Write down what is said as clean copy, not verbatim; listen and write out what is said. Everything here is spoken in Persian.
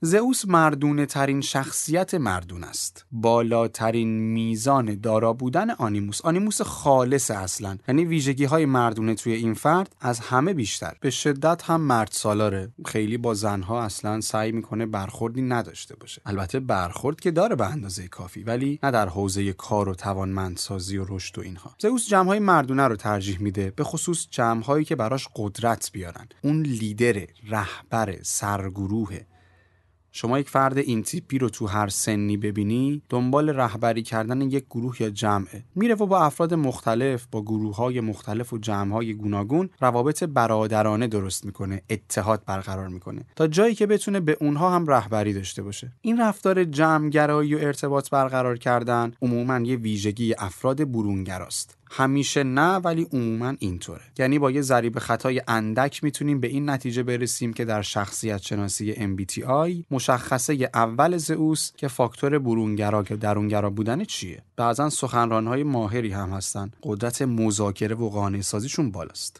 زئوس مردونه ترین شخصیت مردون است. بالاترین میزان دارا بودن آنیموس خالص اصلا، یعنی ویژگی های مردونه توی این فرد از همه بیشتر، به شدت هم مرد سالاره، خیلی با زنها اصلا سعی میکنه برخوردی نداشته باشه. البته برخورد که داره به اندازه کافی، ولی نه در حوزه کار و توانمندسازی و رشد و اینها. زئوس جمع های مردونه رو ترجیح میده، به خصوص جمع هایی که براش قدرت بیارن. اون لیدره، رهبره، سرگروهه. شما یک فرد این تیپی رو تو هر سنی ببینی، دنبال رهبری کردن یک گروه یا جمعه. میره و با افراد مختلف، با گروه‌های مختلف و جمع‌های گوناگون روابط برادرانه درست میکنه، اتحاد برقرار میکنه تا جایی که بتونه به اونها هم رهبری داشته باشه. این رفتار جمع‌گرایی و ارتباط برقرار کردن عموماً یه ویژگی افراد برونگراست. همیشه نه، ولی عموما اینطوره. یعنی با یه ضریب خطای اندک میتونیم به این نتیجه برسیم که در شخصیت شناسی MBTI مشخصه اول زئوس که فاکتور برونگرا که درونگرا بودن چیه. بعضا سخنران‌های ماهری هم هستن، قدرت مذاکره و قانع سازیشون بالاست.